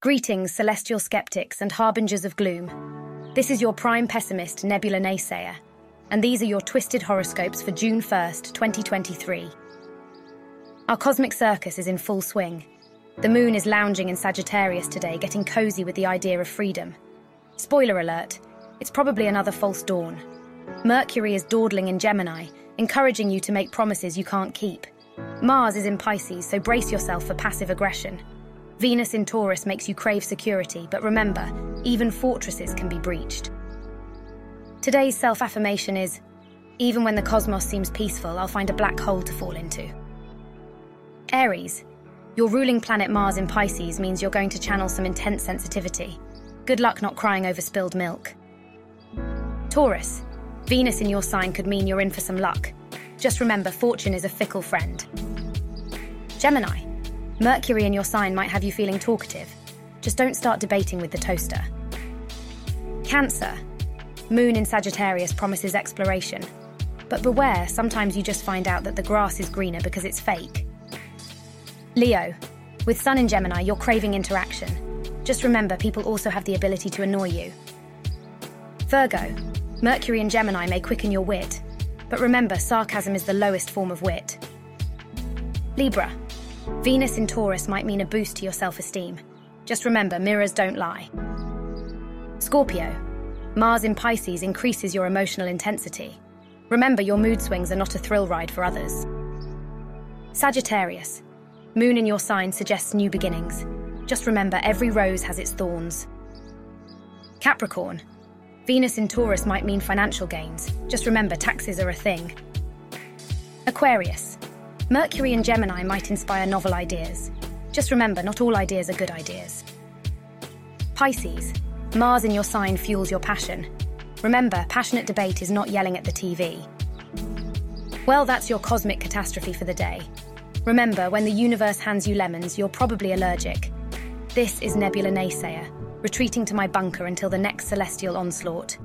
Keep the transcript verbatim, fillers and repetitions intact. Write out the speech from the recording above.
Greetings, celestial skeptics and harbingers of gloom. This is your prime pessimist, Nebula Naysayer, and these are your twisted horoscopes for June first, twenty twenty-three. Our cosmic circus is in full swing. The moon is lounging in Sagittarius today, getting cozy with the idea of freedom. Spoiler alert, it's probably another false dawn. Mercury is dawdling in Gemini, encouraging you to make promises you can't keep. Mars is in Pisces, so brace yourself for passive aggression. Venus in Taurus makes you crave security, but remember, even fortresses can be breached. Today's self-affirmation is, even when the cosmos seems peaceful, I'll find a black hole to fall into. Aries, your ruling planet Mars in Pisces means you're going to channel some intense sensitivity. Good luck not crying over spilled milk. Taurus, Venus in your sign could mean you're in for some luck. Just remember, fortune is a fickle friend. Gemini, Mercury in your sign might have you feeling talkative. Just don't start debating with the toaster. Cancer, Moon in Sagittarius promises exploration. But beware, sometimes you just find out that the grass is greener because it's fake. Leo, with Sun in Gemini, you're craving interaction. Just remember, people also have the ability to annoy you. Virgo, Mercury in Gemini may quicken your wit. But remember, sarcasm is the lowest form of wit. Libra, Venus in Taurus might mean a boost to your self-esteem. Just remember, mirrors don't lie. Scorpio, Mars in Pisces increases your emotional intensity. Remember, your mood swings are not a thrill ride for others. Sagittarius, Moon in your sign suggests new beginnings. Just remember, every rose has its thorns. Capricorn, Venus in Taurus might mean financial gains. Just remember, taxes are a thing. Aquarius, Mercury in Gemini might inspire novel ideas. Just remember, not all ideas are good ideas. Pisces, Mars in your sign fuels your passion. Remember, passionate debate is not yelling at the T V. Well, that's your cosmic catastrophe for the day. Remember, when the universe hands you lemons, you're probably allergic. This is Nebula Naysayer, retreating to my bunker until the next celestial onslaught.